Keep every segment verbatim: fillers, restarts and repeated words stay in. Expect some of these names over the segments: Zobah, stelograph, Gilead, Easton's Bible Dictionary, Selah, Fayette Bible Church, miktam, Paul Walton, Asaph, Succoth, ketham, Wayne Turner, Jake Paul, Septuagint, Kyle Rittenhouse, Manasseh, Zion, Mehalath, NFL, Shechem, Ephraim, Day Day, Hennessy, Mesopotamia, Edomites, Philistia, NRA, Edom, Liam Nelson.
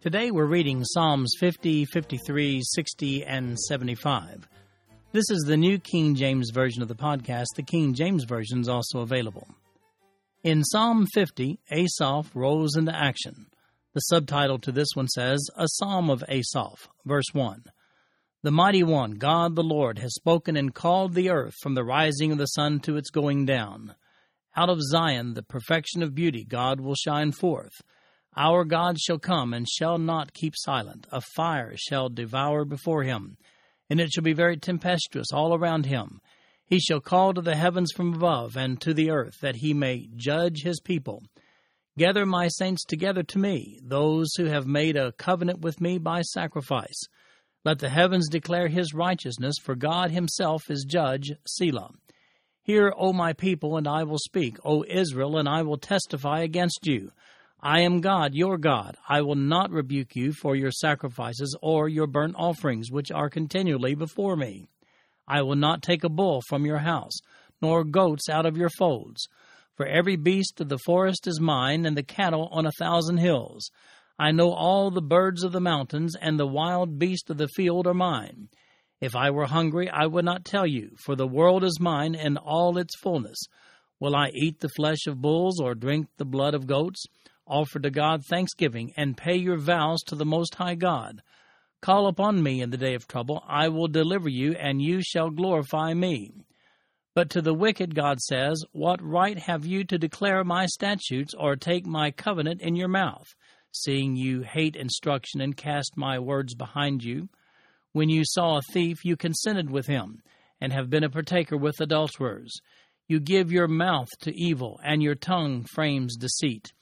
Today we're reading Psalms fifty, fifty-three, sixty, and seventy-five. This is the New King James Version of the podcast. The King James Version is also available. In Psalm fifty, Asaph rose into action. The subtitle to this one says, A Psalm of Asaph, verse one. The Mighty One, God the Lord, has spoken and called the earth from the rising of the sun to its going down. Out of Zion, the perfection of beauty, God will shine forth. Our God shall come and shall not keep silent. A fire shall devour before him, and it shall be very tempestuous all around him. He shall call to the heavens from above and to the earth, that he may judge his people. Gather my saints together to me, those who have made a covenant with me by sacrifice. Let the heavens declare his righteousness, for God himself is judge, Selah. Hear, O my people, and I will speak, O Israel, and I will testify against you. I am God, your God. I will not rebuke you for your sacrifices or your burnt offerings, which are continually before me. I will not take a bull from your house, nor goats out of your folds. For every beast of the forest is mine, and the cattle on a thousand hills. I know all the birds of the mountains, and the wild beasts of the field are mine. If I were hungry, I would not tell you, for the world is mine and all its fullness. Will I eat the flesh of bulls or drink the blood of goats? Offer to God thanksgiving and pay your vows to the Most High God. Call upon me in the day of trouble. I will deliver you, and you shall glorify me. But to the wicked God says, What right have you to declare my statutes or take my covenant in your mouth, seeing you hate instruction and cast my words behind you? When you saw a thief, you consented with him, and have been a partaker with adulterers. You give your mouth to evil, and your tongue frames deceit.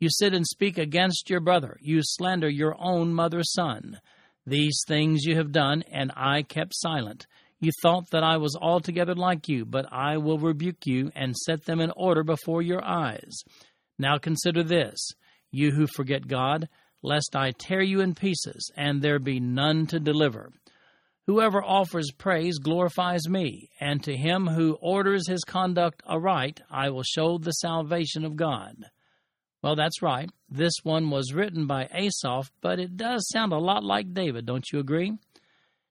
You sit and speak against your brother. You slander your own mother's son. These things you have done, and I kept silent. You thought that I was altogether like you, but I will rebuke you and set them in order before your eyes. Now consider this, you who forget God, lest I tear you in pieces, and there be none to deliver. Whoever offers praise glorifies me, and to him who orders his conduct aright, I will show the salvation of God. Well, that's right. This one was written by Asaph, but it does sound a lot like David, don't you agree?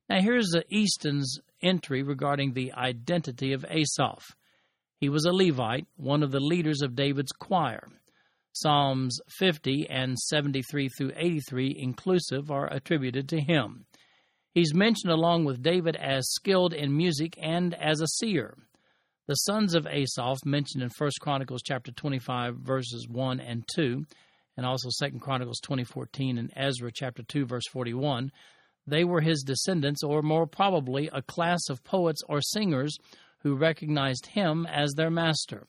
Now here's the Easton's entry regarding the identity of Asaph. He was a Levite, one of the leaders of David's choir. Psalms fifty and seventy-three through eighty-three inclusive are attributed to him. He's mentioned along with David as skilled in music and as a seer. The sons of Asaph mentioned in First Chronicles chapter twenty-five verses one and two, and also Second Chronicles twenty fourteen and Ezra chapter two verse forty-one, they were his descendants, or more probably a class of poets or singers who recognized him as their master.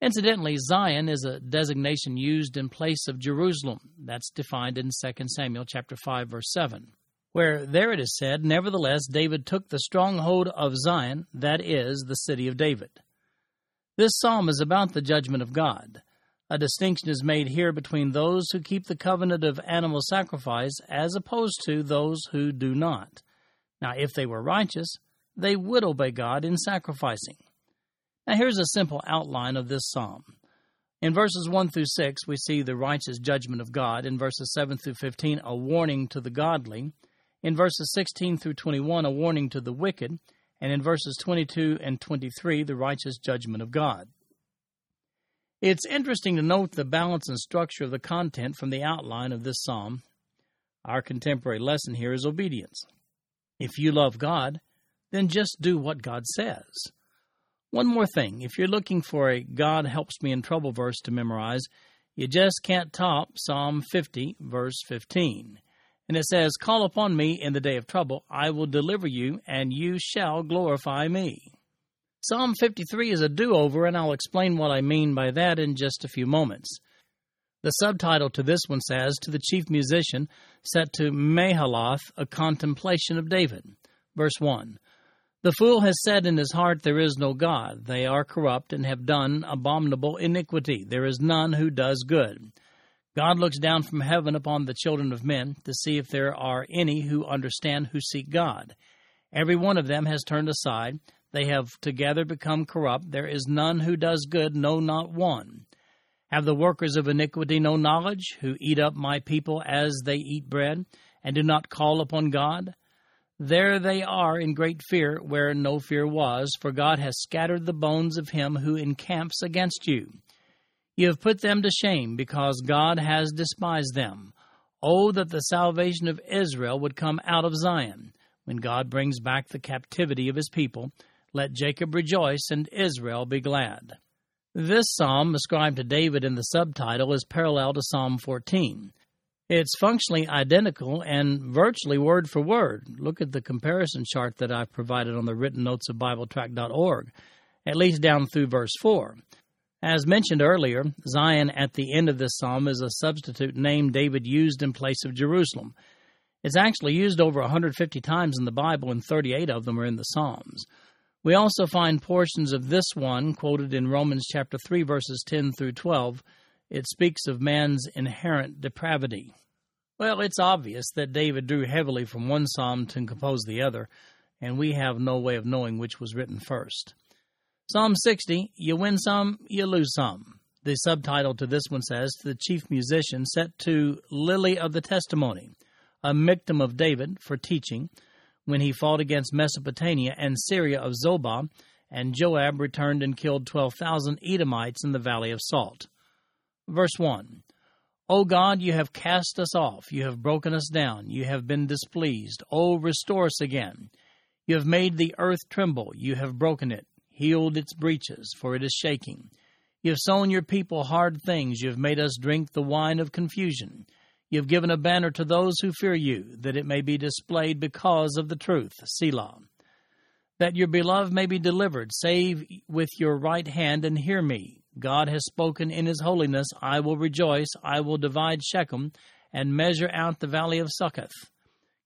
Incidentally, Zion is a designation used in place of Jerusalem. That's defined in Second Samuel chapter five, verse seven, where there it is said, Nevertheless, David took the stronghold of Zion, that is, the city of David. This psalm is about the judgment of God. A distinction is made here between those who keep the covenant of animal sacrifice as opposed to those who do not. Now, if they were righteous, they would obey God in sacrificing. Now, here's a simple outline of this psalm. In verses one through six, we see the righteous judgment of God. In verses seven through fifteen, a warning to the godly. In verses sixteen through twenty-one, a warning to the wicked. And in verses twenty-two and twenty-three, the righteous judgment of God. It's interesting to note the balance and structure of the content from the outline of this psalm. Our contemporary lesson here is obedience. If you love God, then just do what God says. One more thing, if you're looking for a God helps me in trouble verse to memorize, you just can't top Psalm fifty, verse fifteen. And it says, Call upon me in the day of trouble, I will deliver you, and you shall glorify me. Psalm fifty-three is a do-over, and I'll explain what I mean by that in just a few moments. The subtitle to this one says, "To the chief musician, set to Mehalath, a contemplation of David." Verse one, "The fool has said in his heart, there is no God. They are corrupt and have done abominable iniquity. There is none who does good. God looks down from heaven upon the children of men to see if there are any who understand, who seek God. Every one of them has turned aside. They have together become corrupt. There is none who does good, no, not one. Have the workers of iniquity no knowledge, who eat up my people as they eat bread, and do not call upon God? There they are in great fear, where no fear was, for God has scattered the bones of him who encamps against you. You have put them to shame, because God has despised them. Oh, that the salvation of Israel would come out of Zion. When God brings back the captivity of his people, let Jacob rejoice and Israel be glad." This psalm, ascribed to David in the subtitle, is parallel to Psalm fourteen. It's functionally identical and virtually word for word. Look at the comparison chart that I've provided on the written notes of Bible Track dot org, at least down through verse four. As mentioned earlier, Zion at the end of this psalm is a substitute name David used in place of Jerusalem. It's actually used over one hundred fifty times in the Bible, and thirty-eight of them are in the Psalms. We also find portions of this one quoted in Romans chapter three, verses ten through twelve. It speaks of man's inherent depravity. Well, it's obvious that David drew heavily from one psalm to compose the other, and we have no way of knowing which was written first. Psalm sixty, "You win some, you lose some." The subtitle to this one says, "To the chief musician, set to Lily of the Testimony, a miktam of David for teaching, when he fought against Mesopotamia and Syria of Zobah, and Joab returned and killed twelve thousand Edomites in the Valley of Salt." Verse one, "O God, you have cast us off, you have broken us down, you have been displeased. O restore us again. You have made the earth tremble, you have broken it. Healed its breaches, for it is shaking. You have sown your people hard things. You have made us drink the wine of confusion. You have given a banner to those who fear you, that it may be displayed because of the truth. Selah. That your beloved may be delivered. Save with your right hand and hear me. God has spoken in his holiness. I will rejoice. I will divide Shechem and measure out the valley of Succoth.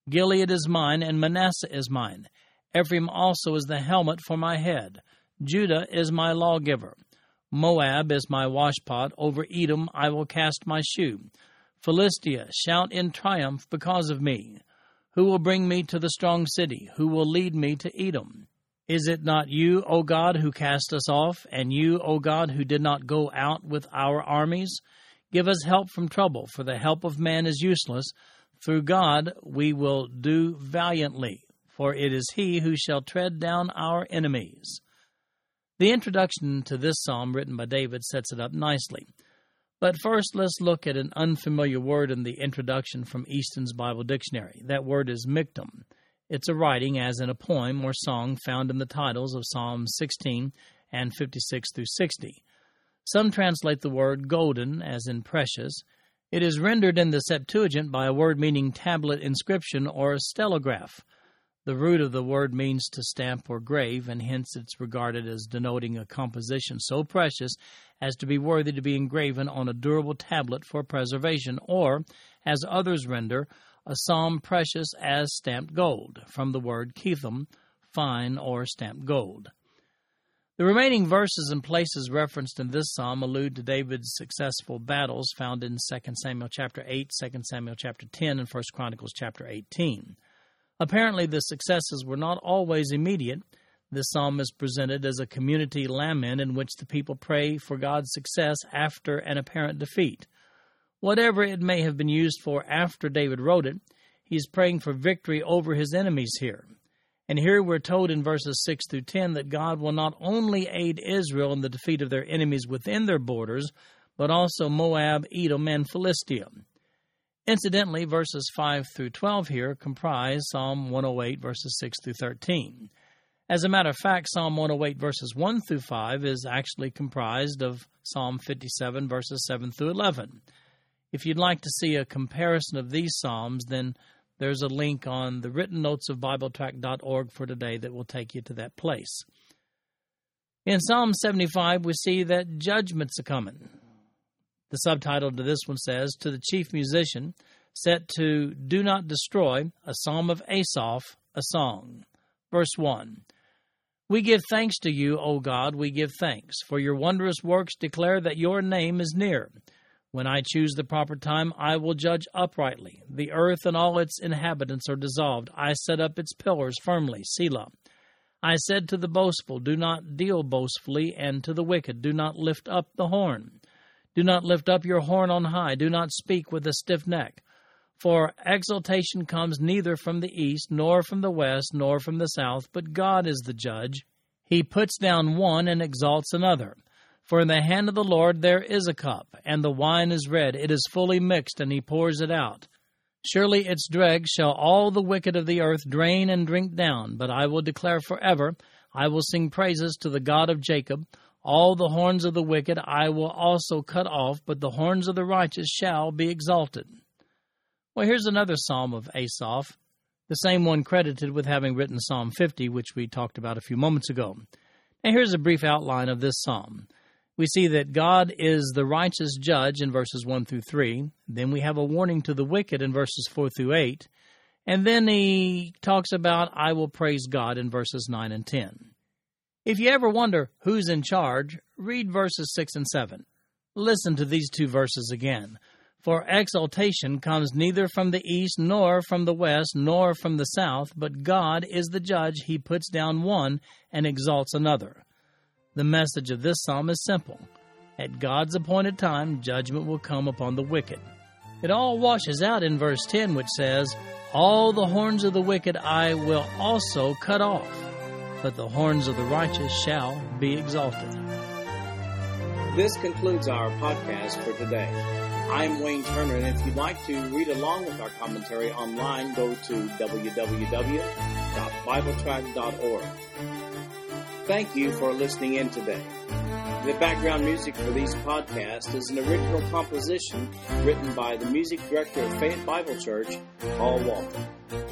Gilead is mine, and Manasseh is mine. Ephraim also is the helmet for my head. Judah is my lawgiver. Moab is my washpot. Over Edom I will cast my shoe. Philistia, shout in triumph because of me. Who will bring me to the strong city? Who will lead me to Edom? Is it not you, O God, who cast us off, and you, O God, who did not go out with our armies? Give us help from trouble, for the help of man is useless. Through God we will do valiantly, for it is he who shall tread down our enemies." The introduction to this psalm written by David sets it up nicely. But first, let's look at an unfamiliar word in the introduction from Easton's Bible Dictionary. That word is miktam. It's a writing, as in a poem or song, found in the titles of Psalms sixteen and fifty-six through sixty. Some translate the word golden, as in precious. It is rendered in the Septuagint by a word meaning tablet inscription or stelograph. The root of the word means to stamp or grave, and hence it's regarded as denoting a composition so precious as to be worthy to be engraven on a durable tablet for preservation, or, as others render, a psalm precious as stamped gold, from the word ketham, fine or stamped gold. The remaining verses and places referenced in this psalm allude to David's successful battles found in Second Samuel chapter eight, Second Samuel chapter ten, and First Chronicles chapter eighteen. Apparently, the successes were not always immediate. This psalm is presented as a community lament in which the people pray for God's success after an apparent defeat. Whatever it may have been used for after David wrote it, he's praying for victory over his enemies here. And here we're told in verses six through ten that God will not only aid Israel in the defeat of their enemies within their borders, but also Moab, Edom, and Philistia. Incidentally, verses five through twelve here comprise Psalm one oh eight, verses six through thirteen. As a matter of fact, Psalm one oh eight, verses one through five is actually comprised of Psalm fifty-seven, verses seven through eleven. If you'd like to see a comparison of these psalms, then there's a link on the written notes of Bible Track dot org for today that will take you to that place. In Psalm seventy-five, we see that judgment's a-coming. The subtitle to this one says, "To the chief musician, set to Do Not Destroy, a psalm of Asaph, a song." Verse one, "We give thanks to you, O God, we give thanks, for your wondrous works declare that your name is near. When I choose the proper time, I will judge uprightly. The earth and all its inhabitants are dissolved. I set up its pillars firmly, Selah. I said to the boastful, do not deal boastfully, and to the wicked, do not lift up the horn. Do not lift up your horn on high. Do not speak with a stiff neck. For exaltation comes neither from the east, nor from the west, nor from the south, but God is the judge. He puts down one and exalts another. For in the hand of the Lord there is a cup, and the wine is red. It is fully mixed, and he pours it out. Surely its dregs shall all the wicked of the earth drain and drink down. But I will declare forever, I will sing praises to the God of Jacob. All the horns of the wicked I will also cut off, but the horns of the righteous shall be exalted." Well, here's another psalm of Asaph, the same one credited with having written Psalm fifty, which we talked about a few moments ago. Now, here's a brief outline of this psalm. We see that God is the righteous judge in verses one through three. Then we have a warning to the wicked in verses four through eight. And then he talks about, I will praise God in verses nine and ten. If you ever wonder who's in charge, read verses six and seven. Listen to these two verses again. "For exaltation comes neither from the east, nor from the west, nor from the south, but God is the judge. He puts down one and exalts another." The message of this psalm is simple. At God's appointed time, judgment will come upon the wicked. It all washes out in verse ten, which says, "All the horns of the wicked I will also cut off, but the horns of the righteous shall be exalted." This concludes our podcast for today. I'm Wayne Turner, and if you'd like to read along with our commentary online, go to w w w dot bible track dot org. Thank you for listening in today. The background music for these podcasts is an original composition written by the music director of Fayette Bible Church, Paul Walton.